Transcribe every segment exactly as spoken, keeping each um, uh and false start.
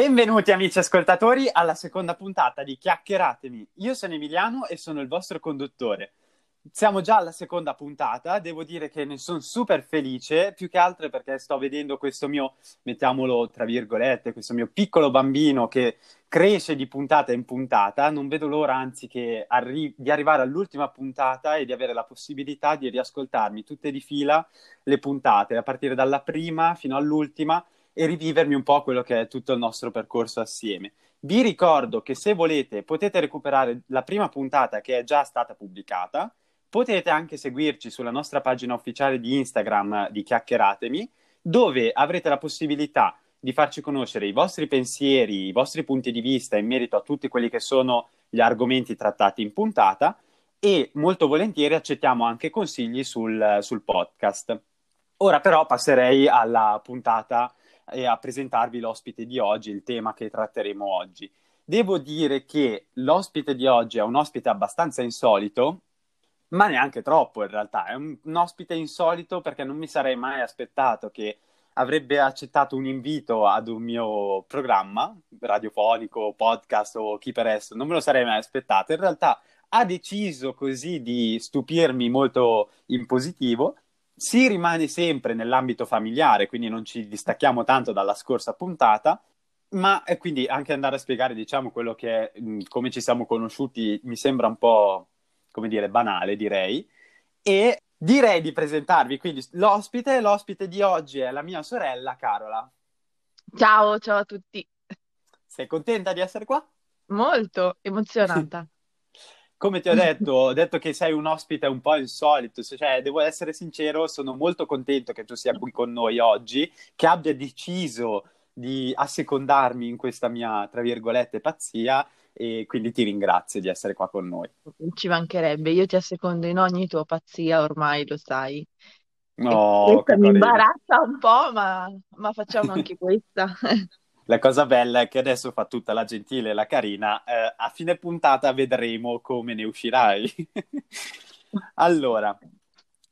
Benvenuti amici ascoltatori alla seconda puntata di Chiacchieratemi. Io sono Emiliano e sono il vostro conduttore. Siamo già alla seconda puntata, devo dire che ne sono super felice, più che altro perché sto vedendo questo mio, mettiamolo tra virgolette, questo mio piccolo bambino che cresce di puntata in puntata. Non vedo l'ora anzi che arri- di arrivare all'ultima puntata e di avere la possibilità di riascoltarmi tutte di fila le puntate, a partire dalla prima fino all'ultima, e rivivermi un po' quello che è tutto il nostro percorso assieme. Vi ricordo che se volete potete recuperare la prima puntata che è già stata pubblicata, potete anche seguirci sulla nostra pagina ufficiale di Instagram di Chiacchieratemi, dove avrete la possibilità di farci conoscere i vostri pensieri, i vostri punti di vista in merito a tutti quelli che sono gli argomenti trattati in puntata, e molto volentieri accettiamo anche consigli sul, sul podcast. Ora però passerei alla puntata e a presentarvi l'ospite di oggi, il tema che tratteremo oggi. Devo dire che l'ospite di oggi è un ospite abbastanza insolito, ma neanche troppo in realtà. È un, un ospite insolito perché non mi sarei mai aspettato che avrebbe accettato un invito ad un mio programma radiofonico, podcast o chi per esso, non me lo sarei mai aspettato. In realtà ha deciso così di stupirmi molto in positivo. Si rimane sempre nell'ambito familiare, quindi non ci distacchiamo tanto dalla scorsa puntata, ma e quindi anche andare a spiegare, diciamo, quello che è, come ci siamo conosciuti, mi sembra un po', come dire, banale, direi. E direi di presentarvi quindi l'ospite. L'ospite di oggi è la mia sorella Carola. Ciao, ciao a tutti. Sei contenta di essere qua? Molto emozionata. Come ti ho detto, ho detto che sei un ospite un po' insolito, cioè devo essere sincero, sono molto contento che tu sia qui con noi oggi, che abbia deciso di assecondarmi in questa mia, tra virgolette, pazzia, e quindi ti ringrazio di essere qua con noi. Ci mancherebbe, io ti assecondo in ogni tua pazzia, ormai lo sai. No, mi imbarazza un po', ma, ma facciamo anche questa. La cosa bella è che adesso fa tutta la gentile e la carina, eh, a fine puntata vedremo come ne uscirai. Allora,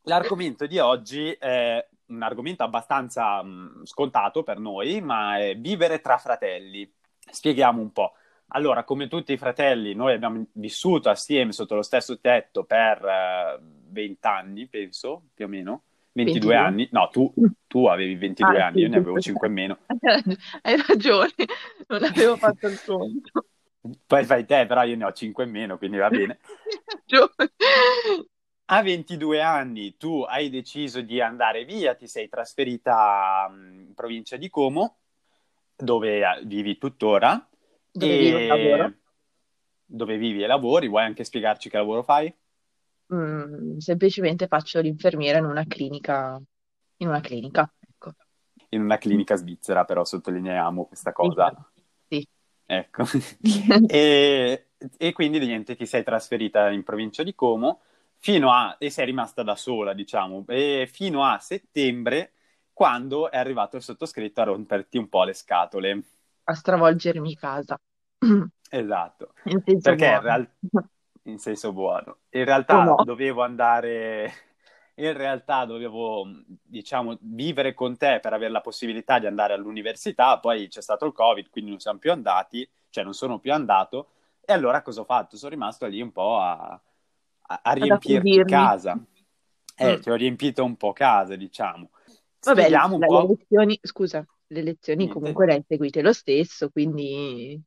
l'argomento di oggi è un argomento abbastanza mh, scontato per noi, ma è vivere tra fratelli. Spieghiamo un po'. Allora, come tutti i fratelli, noi abbiamo vissuto assieme sotto lo stesso tetto per eh, venti anni, penso, più o meno. ventidue, ventidue anni? No, tu, tu avevi ventidue ah, anni, sì, io ne avevo cinque in meno. Hai ragione, non avevo fatto il conto. Poi fai te, però io ne ho cinque in meno, quindi va bene. A ventidue anni tu hai deciso di andare via, ti sei trasferita in provincia di Como, dove vivi tuttora. Dove e... vivo e lavoro. Dove vivi e lavori, vuoi anche spiegarci che lavoro fai? Mm, semplicemente faccio l'infermiera in una clinica in una clinica ecco. In una clinica svizzera, però sottolineiamo questa cosa, sì, sì. Ecco. e, e quindi niente, ti sei trasferita in provincia di Como fino a e sei rimasta da sola, diciamo, e fino a settembre, quando è arrivato il sottoscritto a romperti un po' le scatole, a stravolgermi casa. Esatto, in senso perché buono. In realtà in senso buono. In realtà oh no. dovevo andare, in realtà dovevo, diciamo, vivere con te per avere la possibilità di andare all'università, poi c'è stato il Covid, quindi non siamo più andati, cioè non sono più andato, e allora cosa ho fatto? Sono rimasto lì un po' a, a, a riempirti casa. Eh, mm. Ti ho riempito un po' casa, diciamo. Vabbè, Spieghiamo un po'... le lezioni, scusa, le lezioni Niente. comunque le hai seguite lo stesso, quindi...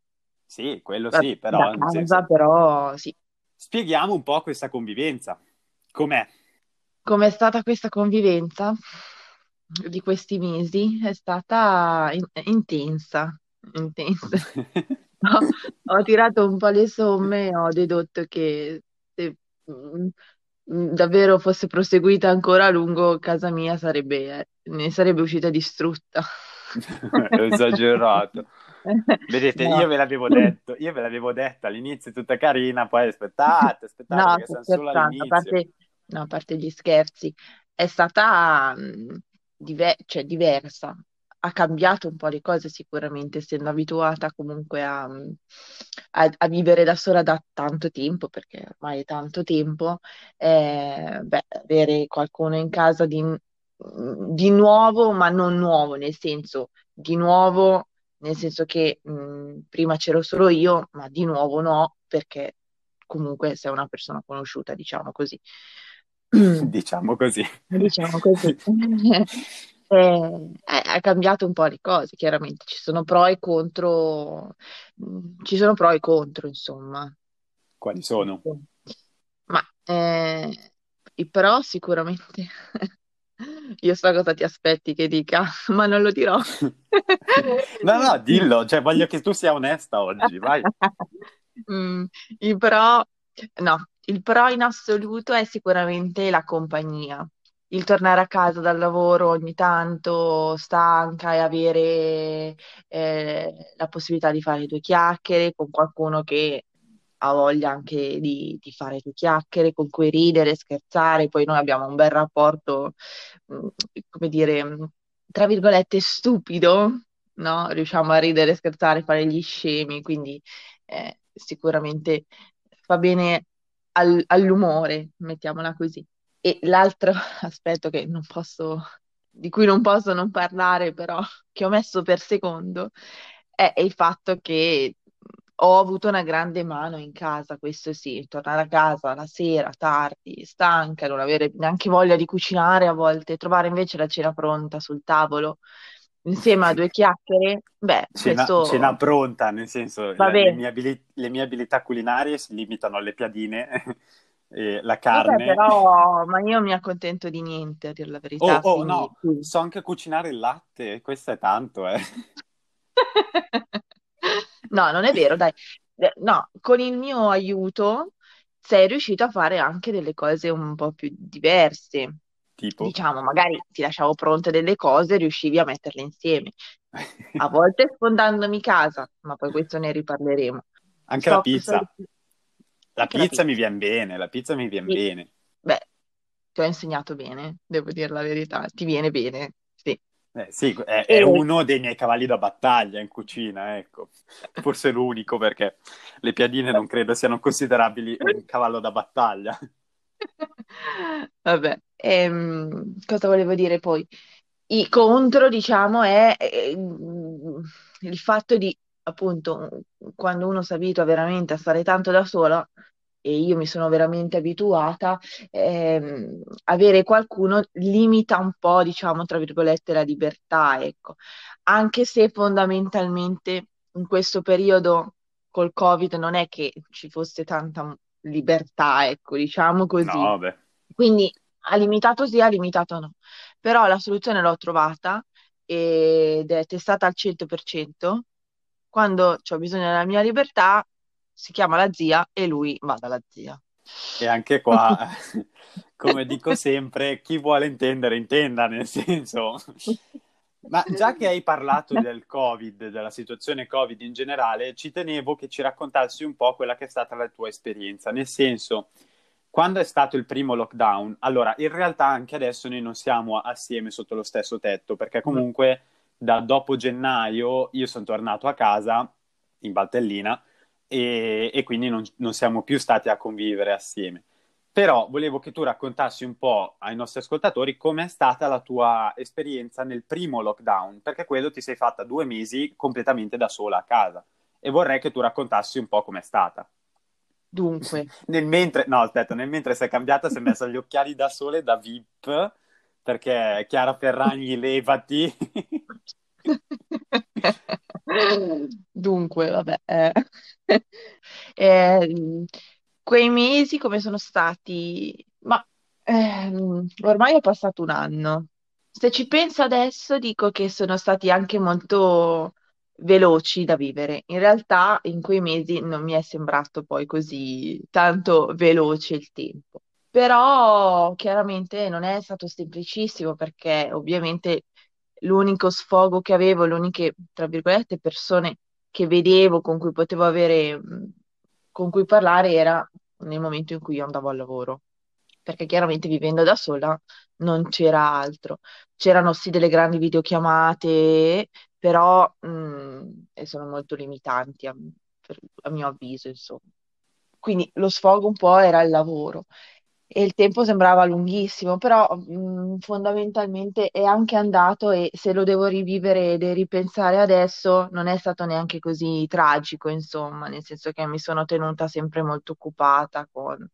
Sì, quello da, sì, però... Da casa, senso... però sì. Spieghiamo un po' questa convivenza. Com'è? Com'è stata questa convivenza di questi mesi? È stata in- intensa. intensa. ho, ho tirato un po' le somme e ho dedotto che se mh, davvero fosse proseguita ancora a lungo, casa mia sarebbe, ne sarebbe uscita distrutta. Esagerato. Vedete, no. io ve l'avevo detto, io ve l'avevo detta all'inizio, tutta carina, poi aspettate, aspettate, no, che sono solo all'inizio. A parte, no, a parte gli scherzi, è stata diver- cioè, diversa, ha cambiato un po' le cose sicuramente, essendo abituata comunque a, a, a vivere da sola da tanto tempo, perché ormai è tanto tempo, eh, beh, avere qualcuno in casa di, di nuovo, ma non nuovo, nel senso di nuovo... nel senso che mh, prima c'ero solo io, ma di nuovo no, perché comunque sei una persona conosciuta, diciamo così. Diciamo così. Diciamo così. Eh, ha cambiato un po' le cose, chiaramente. Ci sono pro e contro, ci sono pro e contro, insomma. Quali sono? Ma eh, i pro sicuramente... Io so cosa ti aspetti che dica, ma non lo dirò. No, no, dillo, cioè voglio che tu sia onesta oggi, vai. Mm, il pro, no, il pro in assoluto è sicuramente la compagnia, il tornare a casa dal lavoro ogni tanto stanca e avere eh, la possibilità di fare due chiacchiere con qualcuno che ha voglia anche di, di fare due chiacchiere, con cui ridere, scherzare. Poi noi abbiamo un bel rapporto, come dire, tra virgolette stupido, no? Riusciamo a ridere, scherzare, fare gli scemi, quindi eh, sicuramente fa bene al, all'umore, mettiamola così. E l'altro aspetto che non posso, di cui non posso non parlare però, che ho messo per secondo, è, è il fatto che ho avuto una grande mano in casa, questo sì, tornare a casa la sera, tardi, stanca, non avere neanche voglia di cucinare a volte, trovare invece la cena pronta sul tavolo, insieme a due chiacchiere, beh, cena, questo... Cena pronta, nel senso, la, le, mie abili- le mie abilità culinarie si limitano alle piadine, e la carne... Vabbè, però, ma io mi accontento di niente, a dire la verità. Oh, oh no, sì. So anche cucinare il latte, questo è tanto, eh. No, non è vero, dai. No, con il mio aiuto sei riuscito a fare anche delle cose un po' più diverse. Tipo? Diciamo, magari ti lasciavo pronte delle cose e riuscivi a metterle insieme. A volte sfondandomi casa, ma poi questo ne riparleremo. Anche so, la pizza. So... La, anche pizza la pizza mi viene bene, la pizza mi viene sì. bene. Beh, ti ho insegnato bene, devo dire la verità. Ti viene bene, sì. Eh, sì, è, è uno dei miei cavalli da battaglia in cucina, ecco, forse l'unico, perché le piadine non credo siano considerabili un cavallo da battaglia. Vabbè, ehm, cosa volevo dire poi? I contro, diciamo, è eh, il fatto di, appunto, quando uno si abitua veramente a stare tanto da sola, e io mi sono veramente abituata, ehm, avere qualcuno limita un po', diciamo, tra virgolette, la libertà, ecco. Anche se fondamentalmente in questo periodo col Covid non è che ci fosse tanta libertà, ecco, diciamo così. No, vabbè. Quindi ha limitato sì, ha limitato no. Però la soluzione l'ho trovata ed è testata al cento per cento. Quando ho bisogno della mia libertà, si chiama la zia e lui va dalla zia. E anche qua, come dico sempre, chi vuole intendere, intenda, nel senso. Ma già che hai parlato del Covid, della situazione Covid in generale, ci tenevo che ci raccontassi un po' quella che è stata la tua esperienza, nel senso, quando è stato il primo lockdown, allora, in realtà anche adesso noi non siamo assieme sotto lo stesso tetto, perché comunque da dopo gennaio io sono tornato a casa, in Valtellina, E, e quindi non, non siamo più stati a convivere assieme. Però volevo che tu raccontassi un po' ai nostri ascoltatori com'è stata la tua esperienza nel primo lockdown, perché quello ti sei fatta due mesi completamente da sola a casa e vorrei che tu raccontassi un po' com'è stata. Dunque. Nel mentre, no aspetta, nel mentre sei cambiata sei messa gli occhiali da sole da V I P, perché Chiara Ferragni levati... Dunque, vabbè, eh. Eh, quei mesi come sono stati? Ma ehm, ormai è passato un anno. Se ci penso adesso, dico che sono stati anche molto veloci da vivere. In realtà, in quei mesi non mi è sembrato poi così tanto veloce il tempo. Però chiaramente non è stato semplicissimo perché ovviamente l'unico sfogo che avevo, le uniche, tra virgolette, persone che vedevo, con cui potevo avere, con cui parlare, era nel momento in cui io andavo al lavoro. Perché chiaramente vivendo da sola non c'era altro. C'erano sì delle grandi videochiamate, però mh, e sono molto limitanti, a, per, a mio avviso, insomma. Quindi lo sfogo un po' era il lavoro. e il tempo sembrava lunghissimo, però mh, fondamentalmente è anche andato, e se lo devo rivivere e ripensare adesso non è stato neanche così tragico, insomma, nel senso che mi sono tenuta sempre molto occupata con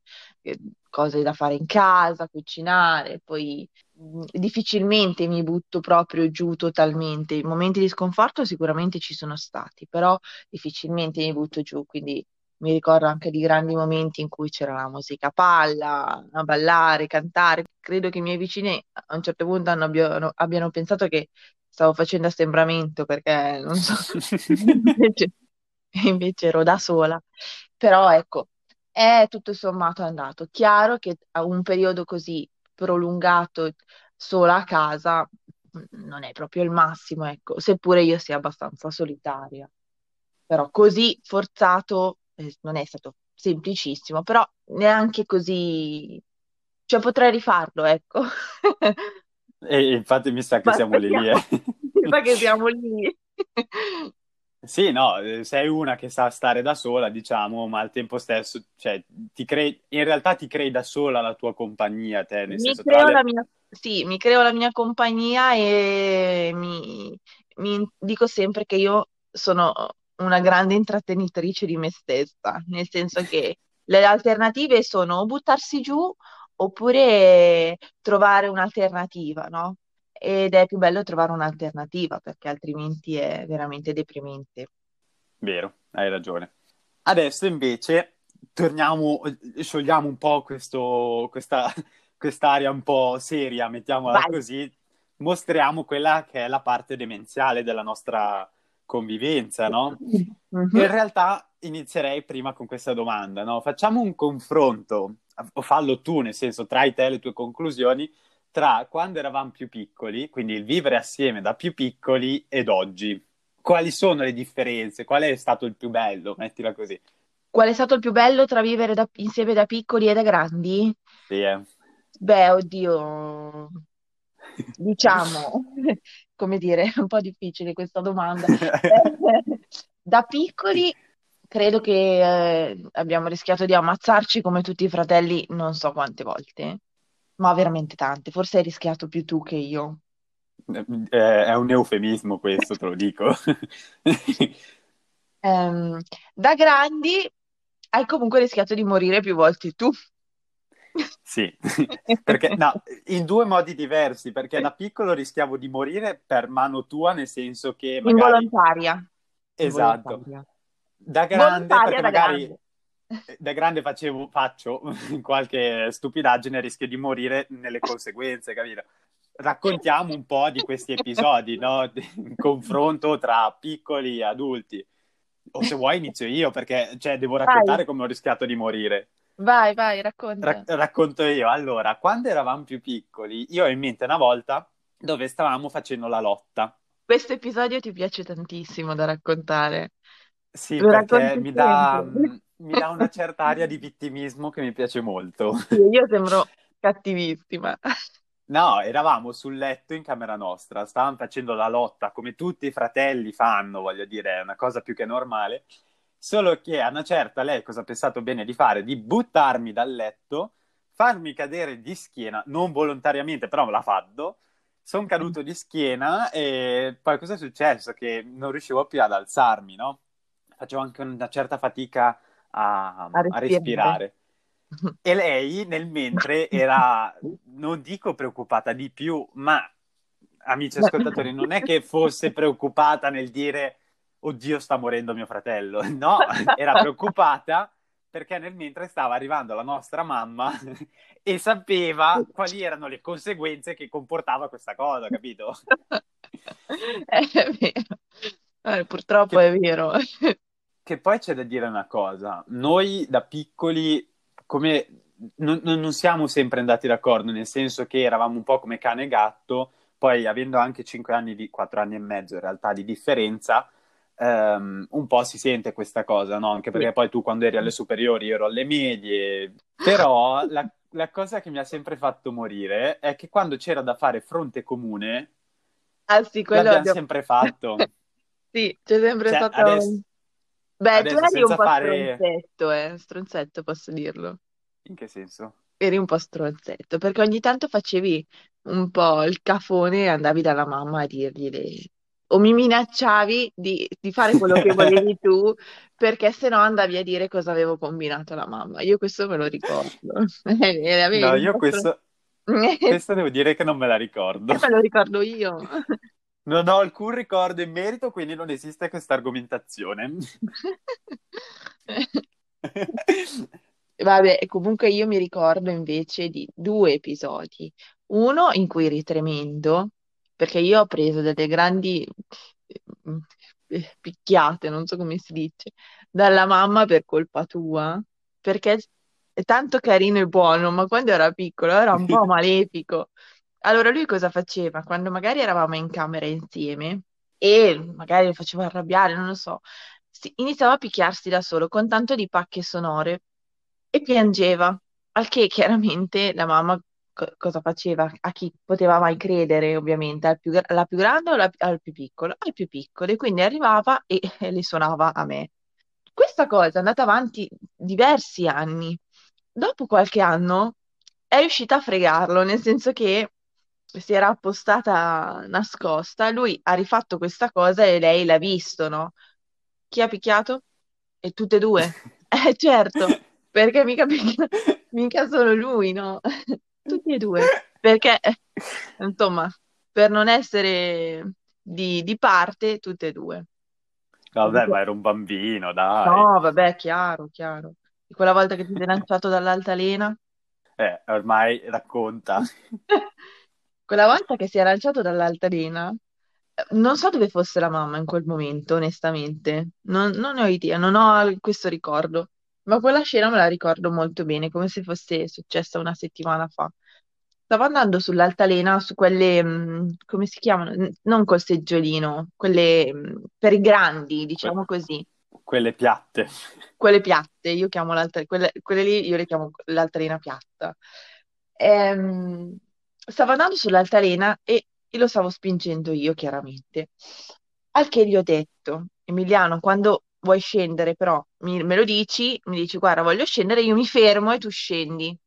eh, cose da fare in casa, cucinare, poi mh, difficilmente mi butto proprio giù totalmente. I momenti di sconforto sicuramente ci sono stati, però difficilmente mi butto giù, quindi mi ricordo anche di grandi momenti in cui c'era la musica a palla, a ballare, cantare. Credo che i miei vicini a un certo punto hanno, abbiano, abbiano pensato che stavo facendo assembramento, perché non so, invece, invece ero da sola. Però ecco, è tutto sommato andato. Chiaro che a un periodo così prolungato sola a casa non è proprio il massimo, ecco, seppure io sia abbastanza solitaria. Però così forzato non è stato semplicissimo, però neanche così, cioè potrei rifarlo, ecco. E infatti mi sa che ma siamo lì, siamo... Eh. Mi sa che siamo lì. Sì, no, sei una che sa stare da sola, diciamo, ma al tempo stesso, cioè, ti crei, in realtà ti crei da sola la tua compagnia, te, nel mi senso, creo tra le... la mia... Sì, mi creo la mia compagnia e mi, mi dico sempre che io sono una grande intrattenitrice di me stessa, nel senso che le alternative sono o buttarsi giù oppure trovare un'alternativa, no? Ed è più bello trovare un'alternativa, perché altrimenti è veramente deprimente. Vero, hai ragione. Adesso invece torniamo, sciogliamo un po' questo, questa, quest'area un po' seria, mettiamola Vai. Così, mostriamo quella che è la parte demenziale della nostra convivenza, no? In realtà inizierei prima con questa domanda, no? Facciamo un confronto, o fallo tu, nel senso, trai te le tue conclusioni, tra quando eravamo più piccoli, quindi il vivere assieme da più piccoli, ed oggi. Quali sono le differenze? Qual è stato il più bello? Mettila così. Qual è stato il più bello tra vivere da, insieme da piccoli e da grandi? Sì, eh. Beh, oddio... Diciamo, come dire, è un po' difficile questa domanda. Da piccoli credo che eh, abbiamo rischiato di ammazzarci come tutti i fratelli non so quante volte, ma veramente tante. Forse hai rischiato più tu che io. Eh, è un eufemismo questo, te lo dico. eh, da grandi hai comunque rischiato di morire più volte tu. Sì, perché no, in due modi diversi, perché da piccolo rischiavo di morire per mano tua, nel senso che magari... Involontaria. Esatto. Involontaria. Da grande, perché da magari grande. Da grande facevo, faccio qualche stupidaggine e rischio di morire nelle conseguenze, capito? Raccontiamo un po' di questi episodi, no? Il confronto tra piccoli e adulti. O se vuoi inizio io, perché cioè, devo raccontare Vai. Come ho rischiato di morire. Vai, vai, racconta. Ra- racconto io. Allora, quando eravamo più piccoli, io ho in mente una volta dove stavamo facendo la lotta. Questo episodio ti piace tantissimo da raccontare. Sì, Lo perché mi dà, mi dà una certa aria di vittimismo che mi piace molto. Sì, io sembro cattivissima. No, eravamo sul letto in camera nostra, stavamo facendo la lotta, come tutti i fratelli fanno, voglio dire, è una cosa più che normale. Solo che a una certa lei cosa ha pensato bene di fare? Di buttarmi dal letto, farmi cadere di schiena, non volontariamente, però me l'ha fatto. Sono caduto di schiena e poi cosa è successo? Che non riuscivo più ad alzarmi, no? Facevo anche una certa fatica a, a, respirare. a respirare. E lei nel mentre era, non dico preoccupata di più, ma amici ascoltatori, non è che fosse preoccupata nel dire... Oddio, sta morendo mio fratello. No, era preoccupata perché nel mentre stava arrivando la nostra mamma e sapeva quali erano le conseguenze che comportava questa cosa, capito? È vero. Eh, purtroppo che, è vero. Che poi c'è da dire una cosa. Noi da piccoli come non, non siamo sempre andati d'accordo, nel senso che eravamo un po' come cane e gatto, poi avendo anche cinque anni di quattro anni e mezzo in realtà di differenza, Um, un po' si sente questa cosa, no? Anche perché poi tu quando eri alle superiori io ero alle medie, però la, la cosa che mi ha sempre fatto morire è che quando c'era da fare fronte comune ah, sì, quello l'abbiamo abbiamo... sempre fatto. Sì, c'è sempre cioè, stato adesso, beh, adesso tu eri un po' fare... stronzetto, eh? Stronzetto posso dirlo. In che senso? eri un po' stronzetto, perché ogni tanto facevi un po' il cafone e andavi dalla mamma a dirgli le- o mi minacciavi di, di fare quello che volevi tu, perché se no andavi a dire cosa avevo combinato alla mamma. Io questo me lo ricordo. Era No, un io po' stron- questa, Eh, questa devo dire che non me la ricordo. me lo ricordo io. Non ho alcun ricordo in merito, quindi non esiste questa argomentazione. Vabbè, comunque io mi ricordo invece di due episodi. Uno in cui eri tremendo, perché io ho preso delle grandi eh, picchiate, non so come si dice, dalla mamma per colpa tua, perché è tanto carino e buono, ma quando era piccolo era un po' malefico. Allora lui cosa faceva? Quando magari eravamo in camera insieme e magari lo faceva arrabbiare, non lo so, si- iniziava a picchiarsi da solo con tanto di pacche sonore e piangeva, al che chiaramente la mamma co- cosa faceva? A chi poteva mai credere, ovviamente, al più gra- alla più grande o alla- al più piccolo? Al più piccolo, e quindi arrivava e e li suonava a me. Questa cosa è andata avanti diversi anni. Dopo qualche anno è riuscita a fregarlo, nel senso che si era appostata nascosta, lui ha rifatto questa cosa e lei l'ha visto, no? Chi ha picchiato? E tutte e due. Eh certo, perché mica, picchia- mica solo lui, no? Tutti e due. Perché, eh, insomma, per non essere di, di parte, tutte e due. Vabbè, Comunque. ma ero un bambino, dai. No, vabbè, chiaro, chiaro. Di quella volta che ti sei lanciato dall'altalena? Eh, ormai racconta. Quella volta che si è lanciato dall'altalena, eh, non so dove fosse la mamma in quel momento, onestamente. Non, non ne ho idea, non ho questo ricordo. Ma quella scena me la ricordo molto bene, come se fosse successa una settimana fa. Stavo andando sull'altalena, su quelle, mh, come si chiamano? N- Non col seggiolino, quelle, mh, per i grandi, Que- diciamo così. Quelle piatte. Quelle piatte, io chiamo l'altra, quelle, quelle lì io le chiamo l'altalena piatta. Ehm, Stavo andando sull'altalena e, e lo stavo spingendo io, chiaramente. Al che gli ho detto, Emiliano, quando vuoi scendere, però mi- me lo dici, mi dici, guarda, voglio scendere, io mi fermo e tu scendi.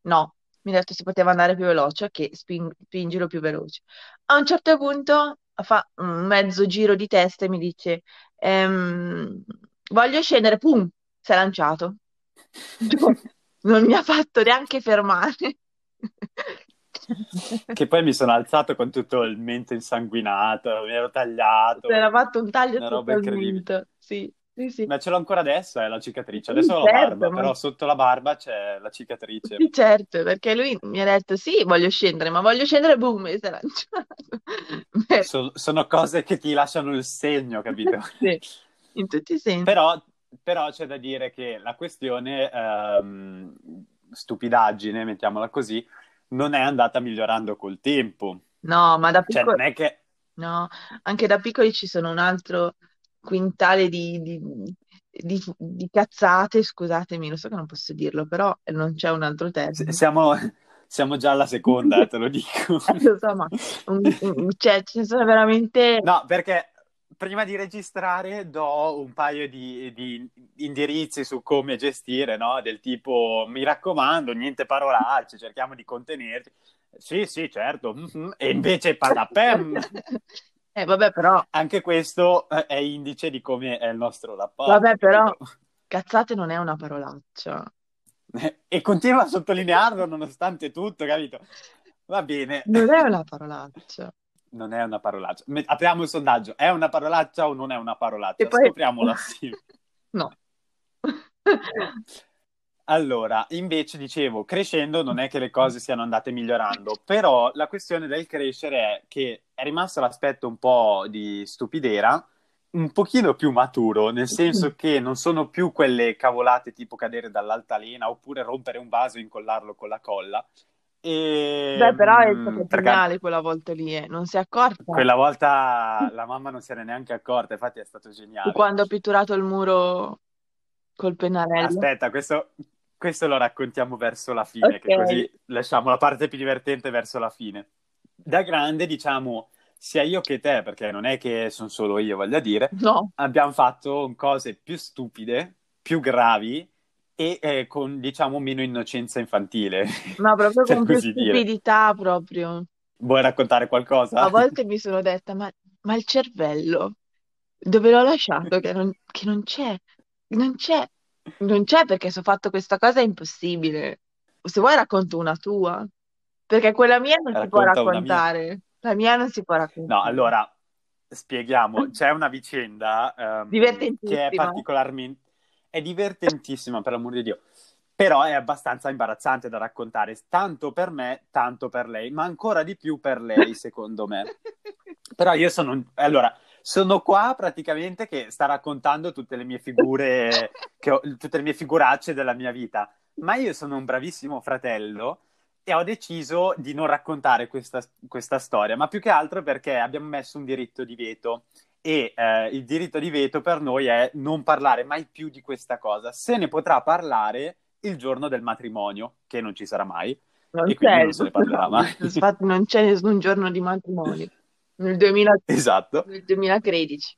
No, mi ha detto si poteva andare più veloce, che spingilo più veloce. A un certo punto fa un mezzo giro di testa e mi dice, ehm, voglio scendere, pum, si è lanciato. Giù. Non mi ha fatto neanche fermare. Che poi mi sono alzato con tutto il mento insanguinato, mi ero Si tagliato, era fatto un taglio una roba sotto il incredibile. mento. Sì, sì, sì. Ma ce l'ho ancora adesso, eh, la cicatrice. Adesso Sì, ho la certo, barba, ma però sotto la barba c'è la cicatrice. sì, certo, perché lui mi ha detto sì, voglio scendere, ma voglio scendere, boom, e si è lanciato. Beh, So- sono cose che ti lasciano il segno, capito? sì, in tutti i sensi. Però, però c'è da dire che la questione, ehm, stupidaggine, mettiamola così, non è andata migliorando col tempo. No, ma da Cioè, piccolo, non è che... no, anche da piccoli ci sono un altro quintale di, di- di- di cazzate, scusatemi, lo so che non posso dirlo, però non c'è un altro S- termine. Siamo, siamo già alla seconda, eh, te lo dico. Lo so, ma un- un- cioè, ci sono veramente. No, perché prima di registrare do un paio di, di indirizzi su come gestire, no? Del tipo, mi raccomando, niente parolacce, cerchiamo di contenerci. Sì, sì, certo. mhm. E invece patapem! Eh, vabbè, però, Anche questo eh, è indice di come è il nostro rapporto, vabbè, però, capito? cazzate non è una parolaccia. E continua a sottolinearlo nonostante tutto, capito? Va bene. Non è una parolaccia. Non è una parolaccia. Me- Apriamo il sondaggio. È una parolaccia o non è una E parolaccia? poi. Scopriamolo assieme. No. No. Allora, invece dicevo, crescendo non è che le cose siano andate migliorando, però la questione del crescere è che è rimasto l'aspetto un po' di stupidera, un pochino più maturo, nel senso che non sono più quelle cavolate tipo cadere dall'altalena oppure rompere un vaso e incollarlo con la colla. E, Beh, però è mm, stato perché geniale quella volta lì, eh. Non si è accorta. quella volta la mamma non se n'è neanche accorta, infatti è stato geniale. Quando ho pitturato il muro col pennarello. Aspetta, questo, questo lo raccontiamo verso la fine, che Ok. così lasciamo la parte più divertente verso la fine. Da grande, diciamo, sia io che te, perché non è che sono solo io, voglio dire, No. abbiamo fatto cose più stupide, più gravi, e eh, con, diciamo, meno innocenza infantile. Ma proprio con più stupidità proprio. Vuoi raccontare qualcosa? A volte mi sono detta, ma, ma il cervello, dove l'ho lasciato? Che non, che non c'è, non c'è, non c'è perché se ho fatto questa cosa è impossibile. Se vuoi racconto una tua, perché quella mia non Racconta si può raccontare. Mia. La mia non si può raccontare. No, allora, spieghiamo. C'è una vicenda um, che è particolarmente... È divertentissima, per l'amor di Dio, però è abbastanza imbarazzante da raccontare, tanto per me, tanto per lei, ma ancora di più per lei, secondo me. Però io sono... Un... Allora, sono qua praticamente che sta raccontando tutte le mie figure, che ho, tutte le mie figuracce della mia vita, ma io sono un bravissimo fratello e ho deciso di non raccontare questa, questa storia, ma più che altro perché abbiamo messo un diritto di veto. E eh, il diritto di veto per noi è non parlare mai più di questa cosa. Se ne potrà parlare il giorno del matrimonio, che non ci sarà mai, non e quindi non se ne parlerà mai. Infatti non c'è nessun giorno di matrimonio. Nel duemila... Esatto. Nel duemilatredici.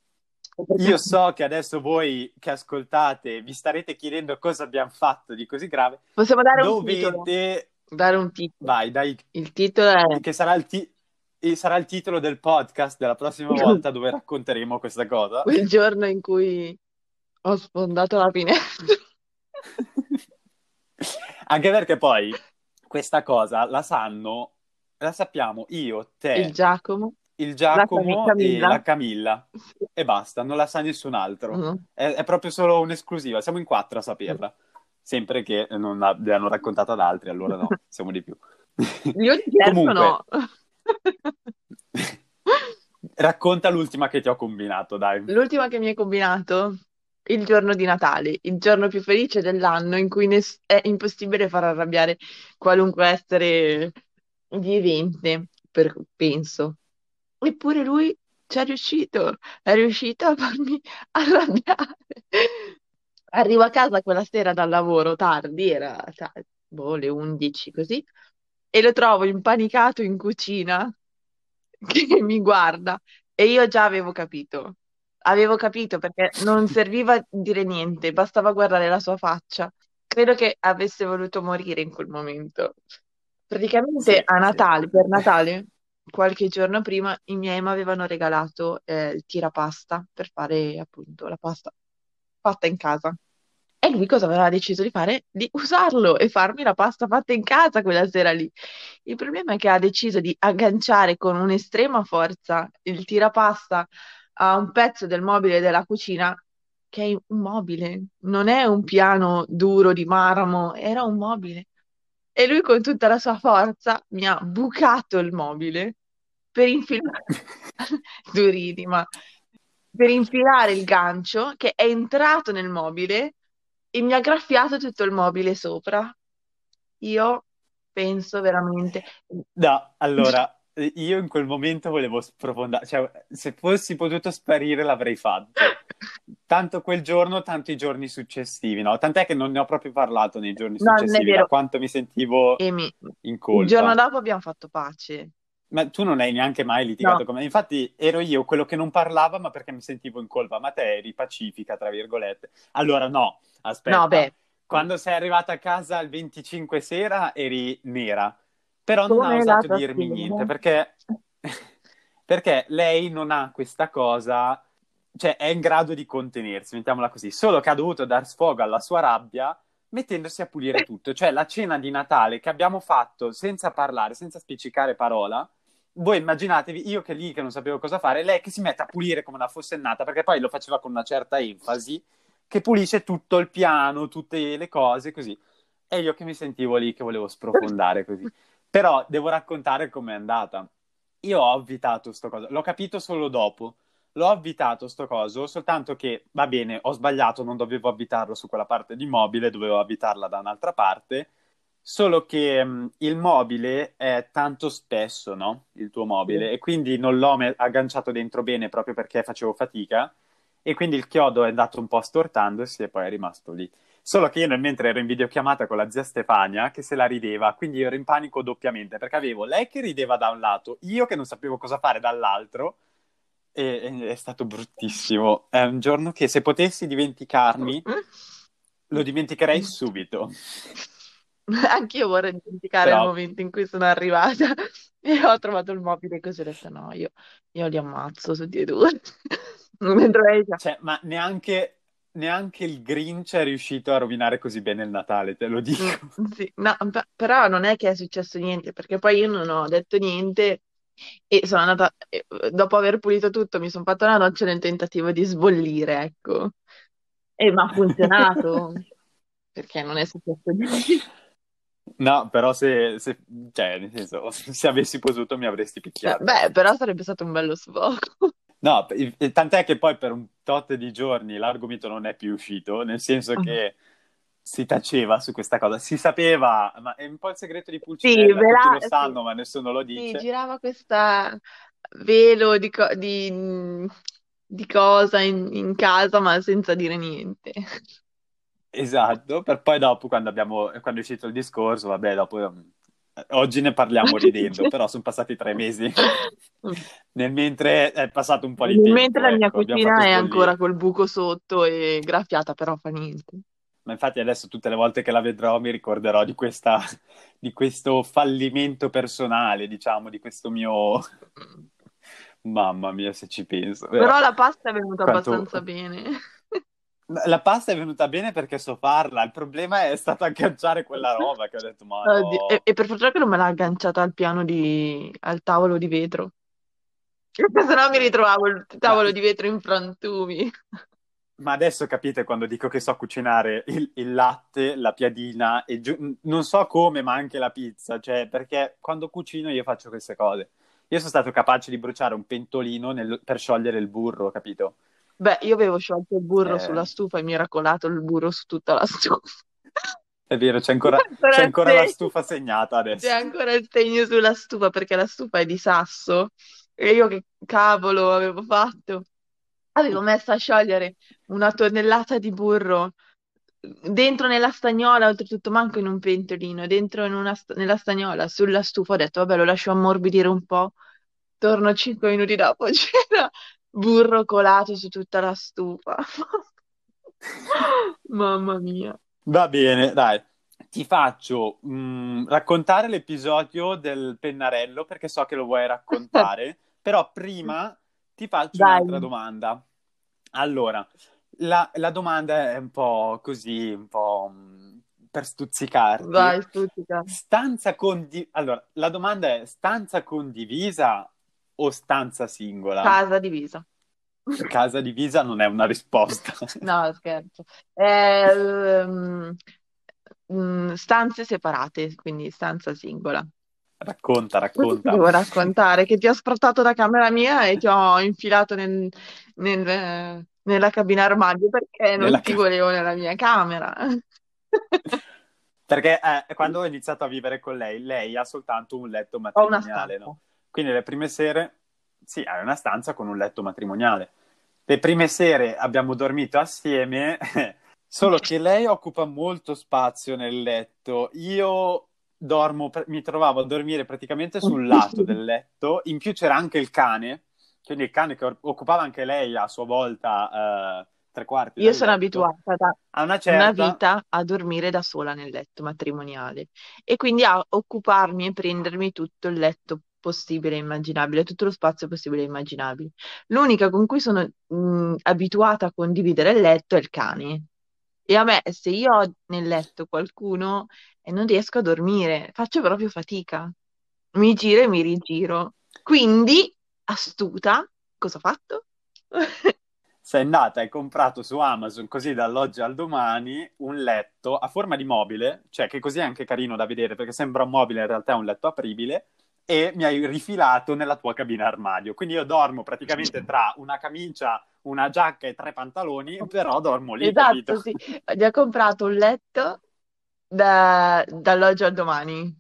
Io so che adesso voi che ascoltate vi starete chiedendo cosa abbiamo fatto di così grave. Possiamo dare Dovete... un titolo? Dare un titolo. Vai, dai. Il titolo è... Che sarà il titolo. E sarà il titolo del podcast della prossima volta dove racconteremo questa cosa. Quel giorno in cui ho sfondato la finestra. Anche perché poi questa cosa la sanno, la sappiamo io, te, il Giacomo, il Giacomo la e la Camilla. Sì. E basta, non la sa nessun altro. Mm-hmm. È, è proprio solo un'esclusiva, siamo in quattro a saperla. Mm-hmm. Sempre che non l'hanno raccontata ad altri, allora no, siamo di più. Io di certo Comunque, no. Racconta l'ultima che ti ho combinato, dai. L'ultima che mi hai combinato? Il giorno di Natale, il giorno più felice dell'anno in cui ness- è impossibile far arrabbiare qualunque essere vivente, per- penso. Eppure lui ci è riuscito, è riuscito a farmi arrabbiare. Arrivo a casa quella sera dal lavoro, tardi, era tardi, boh, le undici così. E lo trovo impanicato in cucina, che mi guarda. E io già avevo capito. Avevo capito perché non serviva dire niente, bastava guardare la sua faccia. Credo che avesse voluto morire in quel momento. Praticamente sì, a Natale, sì. per Natale, qualche giorno prima, i miei mi avevano regalato eh, il tirapasta per fare appunto la pasta fatta in casa. E lui cosa aveva deciso di fare? Di usarlo e farmi la pasta fatta in casa quella sera lì. Il problema è che ha deciso di agganciare con un'estrema forza il tirapasta a un pezzo del mobile della cucina, che è un mobile, non è un piano duro di marmo, era un mobile. E lui con tutta la sua forza mi ha bucato il mobile per infilare... Durini, ma... Per infilare il gancio che è entrato nel mobile... E mi ha graffiato tutto il mobile sopra. Io penso veramente... No, allora, io in quel momento volevo sprofondare. Cioè, se fossi potuto sparire l'avrei fatto. Tanto quel giorno, tanto i giorni successivi, no? Tant'è che non ne ho proprio parlato nei giorni no, successivi, da quanto mi sentivo mi... in colpa. Il giorno dopo abbiamo fatto pace. Ma tu non hai neanche mai litigato no. con me. Infatti ero io quello che non parlava, ma perché mi sentivo in colpa. Ma te eri pacifica, tra virgolette. Allora, no. Aspetta, no, beh. Quando sei arrivata a casa il venticinque sera eri nera, però Come non ha osato dirmi stima. niente, perché, perché lei non ha questa cosa, cioè è in grado di contenersi, mettiamola così, solo che ha dovuto dar sfogo alla sua rabbia mettendosi a pulire tutto, cioè la cena di Natale che abbiamo fatto senza parlare, senza spiccicare parola. Voi immaginatevi, io che lì che non sapevo cosa fare, lei che si mette a pulire come una forsennata, perché poi lo faceva con una certa enfasi, che pulisce tutto il piano, tutte le cose, così. E io che mi sentivo lì, che volevo sprofondare, così. Però devo raccontare com'è andata. Io ho avvitato sto coso, l'ho capito solo dopo. L'ho avvitato sto coso, soltanto che, va bene, ho sbagliato, non dovevo avvitarlo su quella parte di mobile, dovevo avvitarla da un'altra parte, solo che mh, il mobile è tanto spesso, no? Il tuo mobile, e quindi non l'ho me- agganciato dentro bene proprio perché facevo fatica, e quindi il chiodo è andato un po' stortandosi e poi è rimasto lì. Solo che io nel mentre ero in videochiamata con la zia Stefania che se la rideva, quindi ero in panico doppiamente, perché avevo lei che rideva da un lato, io che non sapevo cosa fare dall'altro, e, e è stato bruttissimo. È un giorno che se potessi dimenticarmi Lo dimenticherei subito. Anch'io vorrei dimenticare Però... il momento in cui sono arrivata e ho trovato il mobile così ho detto no, io, io li ammazzo tutti e due. Cioè, ma neanche, neanche il Grinch è riuscito a rovinare così bene il Natale, te lo dico. Sì, no, però non è che è successo niente, perché poi io non ho detto niente e sono andata, dopo aver pulito tutto, mi sono fatta una doccia nel tentativo di sbollire, ecco. E ma ha funzionato, perché non è successo niente. No, però se, se, cioè, nel senso, se avessi potuto mi avresti picchiato. Beh, però sarebbe stato un bello sfogo. No, tant'è che poi per un tot di giorni l'argomento non è più uscito, nel senso che si taceva su questa cosa. Si sapeva, ma è un po' il segreto di Pulcinella, sì, la... tutti lo sanno, sì, ma nessuno lo dice. Sì, girava questa velo di, co- di, di cosa in, in casa, ma senza dire niente. Esatto, per poi dopo, quando, abbiamo, quando è uscito il discorso, vabbè, dopo oggi ne parliamo ridendo, però sono passati tre mesi, nel mentre è passato un po' di nel tempo. Nel mentre la mia ecco, cucina è ancora col buco sotto e graffiata, però fa niente. Ma infatti adesso tutte le volte che la vedrò mi ricorderò di, questa, di questo fallimento personale, diciamo, di questo mio... Mamma mia, se ci penso. Però, però la pasta è venuta quanto... abbastanza bene. La pasta è venuta bene perché so farla, il problema è stato agganciare quella roba che ho detto ma no. Oddio, e, e per fortuna che non me l'ha agganciata al piano di... al tavolo di vetro, perché sennò mi ritrovavo il tavolo ma... di vetro in frantumi. Ma adesso capite quando dico che so cucinare il, il latte, la piadina e giu... non so come, ma anche la pizza, cioè perché quando cucino io faccio queste cose. Io sono stato capace di bruciare un pentolino nel... per sciogliere il burro, capito? Beh, io avevo sciolto il burro eh. sulla stufa e mi era colato il burro su tutta la stufa. È vero, c'è ancora, c'è ancora la stufa segnata adesso. C'è ancora il segno sulla stufa perché la stufa è di sasso. E io che cavolo avevo fatto? Avevo messo a sciogliere una tonnellata di burro dentro nella stagnola, oltretutto manco in un pentolino, dentro in una st- nella stagnola, sulla stufa. Ho detto, vabbè, lo lascio ammorbidire un po'. Torno cinque minuti dopo, c'era... burro colato su tutta la stufa. Mamma mia. Va bene, dai. Ti faccio mh, raccontare l'episodio del pennarello perché so che lo vuoi raccontare, però prima ti faccio dai. un'altra domanda. Allora, la, la domanda è un po' così, un po' mh, per stuzzicarti. Vai, stuzzica. Stanza condi- Allora, la domanda è stanza condivisa o stanza singola? Casa divisa. Casa divisa non è una risposta. No, scherzo. Eh, um, um, stanze separate, quindi stanza singola. Racconta, racconta. Devo raccontare che ti ho sfrattato da camera mia e ti ho infilato nel, nel, eh, nella cabina armadio perché non nella ti ca- volevo nella mia camera. Perché eh, quando ho iniziato a vivere con lei, lei ha soltanto un letto matrimoniale, no? Quindi le prime sere, sì, era una stanza con un letto matrimoniale. Le prime sere abbiamo dormito assieme, solo che lei occupa molto spazio nel letto. Io dormo, mi trovavo a dormire praticamente sul lato del letto. In più c'era anche il cane, quindi il cane che occupava anche lei a sua volta eh, tre quarti. Io sono letto. abituata da a una, certa... una vita a dormire da sola nel letto matrimoniale e quindi a occuparmi e prendermi tutto il letto possibile e immaginabile, tutto lo spazio possibile e immaginabile. L'unica con cui sono mh, abituata a condividere il letto è il cane. E a me, se io ho nel letto qualcuno e non riesco a dormire, faccio proprio fatica. Mi giro e mi rigiro. Quindi, astuta, cosa ho fatto? Sei andata e hai comprato su Amazon, così dall'oggi al domani, un letto a forma di mobile, cioè che così è anche carino da vedere, perché sembra un mobile, in realtà è un letto apribile, e mi hai rifilato nella tua cabina armadio. Quindi io dormo praticamente tra una camicia, una giacca e tre pantaloni, però dormo lì. Esatto, capito? Sì. Gli ho comprato un letto da, dall'oggi al domani.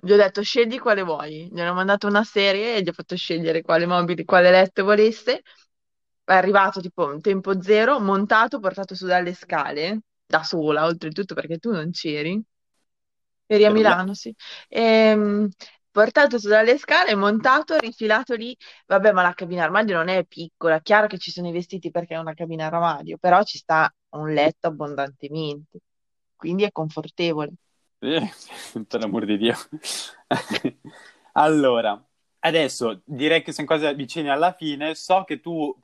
Gli ho detto scegli quale vuoi. Gli hanno mandato una serie e gli ho fatto scegliere quale mobile, quale letto volesse. È arrivato tipo un tempo zero, montato, portato su dalle scale, da sola oltretutto perché tu non c'eri. Eri a Milano, sì. Ehm... portato su dalle scale, montato, rifilato lì. Vabbè, ma la cabina armadio non è piccola, chiaro che ci sono i vestiti perché è una cabina armadio, però ci sta un letto abbondantemente, quindi è confortevole. Eh, per l'amor di Dio. Allora, adesso direi che siamo quasi vicini alla fine. So che tu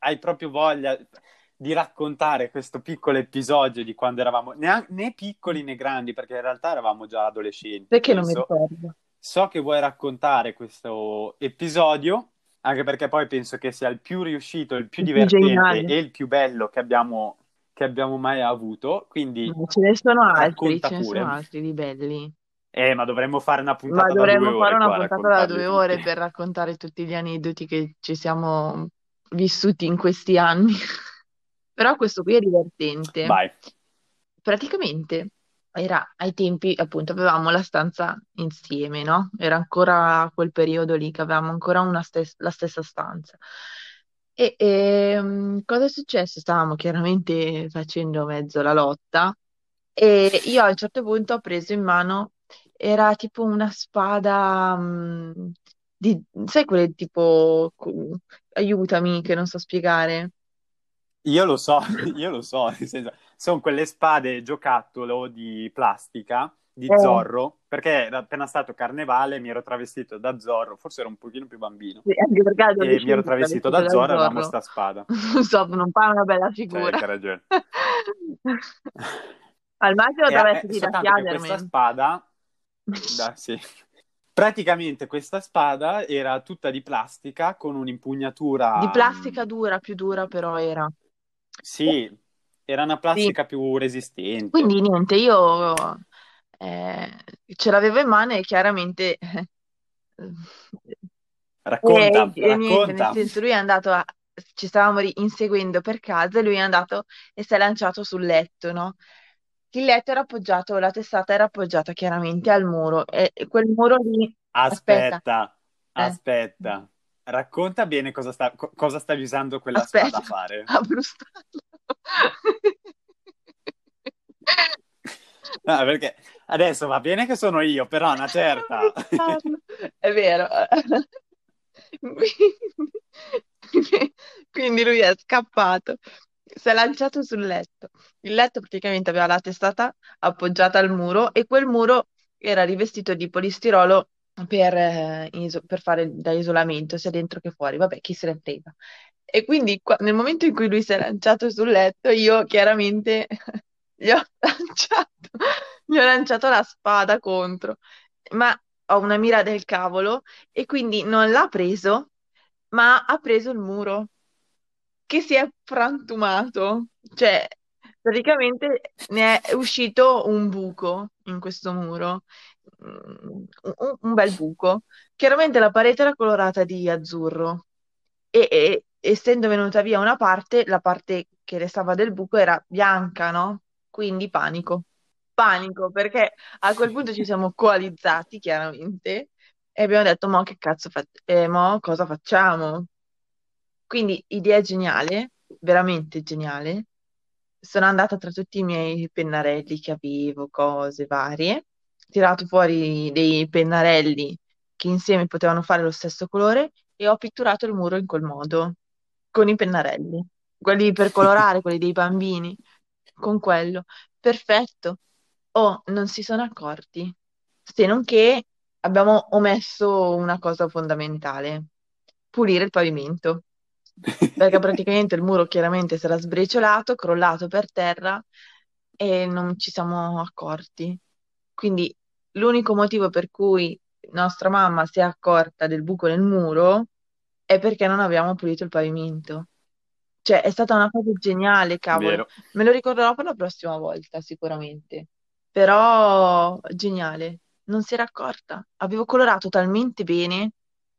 hai proprio voglia di raccontare questo piccolo episodio di quando eravamo neanche, né piccoli né grandi, perché in realtà eravamo già adolescenti. Perché non mi ricordo. So che vuoi raccontare questo episodio, anche perché poi penso che sia il più riuscito, il più divertente geniale. E il più bello che abbiamo, che abbiamo mai avuto. Quindi ma ce ne sono altri, ce ne pure. sono altri di belli. Eh, ma dovremmo fare una puntata ma da due ore. Ma dovremmo fare una puntata da due ore per raccontare tutti gli aneddoti che ci siamo vissuti in questi anni. Però questo qui è divertente. Vai. Praticamente era ai tempi, appunto, avevamo la stanza insieme, no? Era ancora quel periodo lì che avevamo ancora una stes- la stessa stanza. E, e cosa è successo? Stavamo chiaramente facendo mezzo la lotta e io a un certo punto ho preso in mano, era tipo una spada... Mh, di, sai quelle tipo... aiutami che non so spiegare... Io lo so, io lo so, nel senso, sono quelle spade giocattolo di plastica, di eh. Zorro, perché era appena stato carnevale, mi ero travestito da Zorro, forse ero un pochino più bambino, sì, anche e mi ero travestito da, da Zorro e avevamo sta spada. Non so, non fa una bella figura. Cioè, hai ragione. Al massimo dovresti da Chiaderman. Questa spada, da, sì. Praticamente questa spada era tutta di plastica con un'impugnatura... Di plastica dura, più dura però era. Sì, era una plastica sì. più resistente. Quindi niente, io eh, ce l'avevo in mano e chiaramente... Racconta, e, racconta. Niente, nel senso, lui è andato a... Ci stavamo inseguendo per casa e lui è andato e si è lanciato sul letto, no? Il letto era appoggiato, la testata era appoggiata chiaramente al muro e quel muro lì... Aspetta, aspetta, eh. aspetta. Racconta bene cosa, sta, co- cosa stavi usando quella aspetta, spada a fare. A brustarlo. No, perché adesso va bene che sono io, però una certa. È vero. Quindi lui è scappato. Si è lanciato sul letto. Il letto praticamente aveva la testata appoggiata al muro e quel muro era rivestito di polistirolo per, eh, iso- per fare da isolamento sia dentro che fuori. Vabbè, chi se ne frega. E quindi qua- nel momento in cui lui si è lanciato sul letto, io chiaramente gli ho lanciato, gli ho lanciato la spada contro. Ma ho una mira del cavolo e quindi non l'ha preso, ma ha preso il muro. Che si è frantumato, cioè praticamente ne è uscito un buco in questo muro, un, un bel buco. Chiaramente la parete era colorata di azzurro e, e essendo venuta via una parte, la parte che restava del buco era bianca, no? Quindi panico, panico perché a quel punto ci siamo coalizzati chiaramente e abbiamo detto mo che cazzo fa- eh, mo cosa facciamo? Quindi idea geniale, veramente geniale. Sono andata tra tutti i miei pennarelli che avevo, cose varie, tirato fuori dei pennarelli che insieme potevano fare lo stesso colore e ho pitturato il muro in quel modo, con i pennarelli, quelli per colorare, quelli dei bambini, con quello. Perfetto. Oh, non si sono accorti, se non che abbiamo omesso una cosa fondamentale, pulire il pavimento. Perché praticamente il muro chiaramente si era sbriciolato, crollato per terra e non ci siamo accorti. Quindi l'unico motivo per cui nostra mamma si è accorta del buco nel muro è perché non abbiamo pulito il pavimento. Cioè è stata una cosa geniale, cavolo. Vero. Me lo ricorderò per la prossima volta sicuramente. Però geniale, non si era accorta. Avevo colorato talmente bene,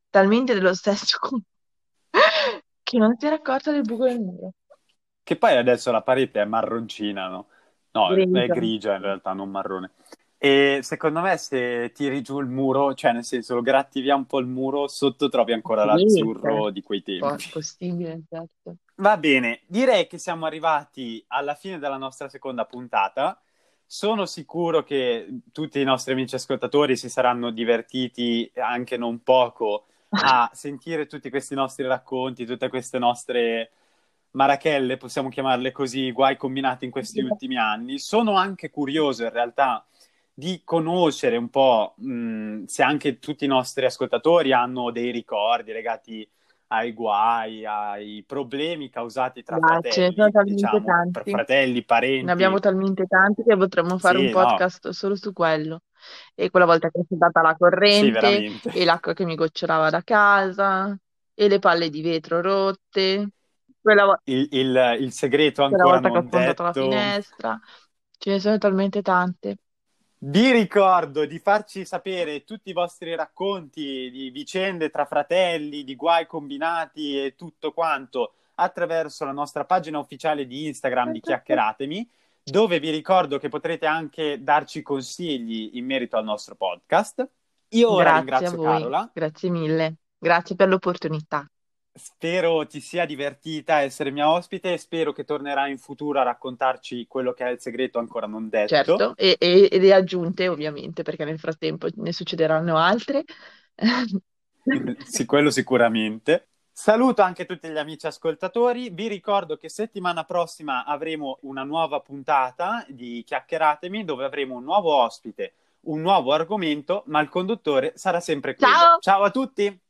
talmente dello stesso che non si era accorta del buco del muro. Che poi adesso la parete è marroncina, no? No, grigia. È grigia in realtà, non marrone. E secondo me se tiri giù il muro, cioè nel senso lo grattiviamo un po' il muro, sotto trovi ancora sì, l'azzurro sì. di quei tempi. È possibile, certo. Va bene, direi che siamo arrivati alla fine della nostra seconda puntata. Sono sicuro che tutti i nostri amici ascoltatori si saranno divertiti anche non poco a sentire tutti questi nostri racconti, tutte queste nostre marachelle, possiamo chiamarle così, guai combinati in questi ultimi anni. Sono anche curioso in realtà di conoscere un po' mh, se anche tutti i nostri ascoltatori hanno dei ricordi legati ai guai, ai problemi causati tra Grazie, fratelli, diciamo, tanti. Per fratelli, parenti. Ne abbiamo talmente tanti che potremmo fare sì, un podcast no. solo su quello. E quella volta che è stata la corrente, sì, e l'acqua che mi gocciolava da casa, e le palle di vetro rotte, quella vo- il, il, il segreto ancora non detto. Quella volta che ho affrontato la finestra, ce ne sono talmente tante. Vi ricordo di farci sapere tutti i vostri racconti di vicende tra fratelli, di guai combinati e tutto quanto attraverso la nostra pagina ufficiale di Instagram di Chiacchieratemi, dove vi ricordo che potrete anche darci consigli in merito al nostro podcast. Io ora ringrazio Carola. Grazie mille, grazie per l'opportunità. Spero ti sia divertita essere mia ospite e spero che tornerai in futuro a raccontarci quello che è il segreto ancora non detto. Certo, e, e, e le aggiunte ovviamente, perché nel frattempo ne succederanno altre. Sì, quello sicuramente. Saluto anche tutti gli amici ascoltatori. Vi ricordo che settimana prossima avremo una nuova puntata di Chiacchieratemi, dove avremo un nuovo ospite, un nuovo argomento, ma il conduttore sarà sempre qui. Ciao, ciao a tutti!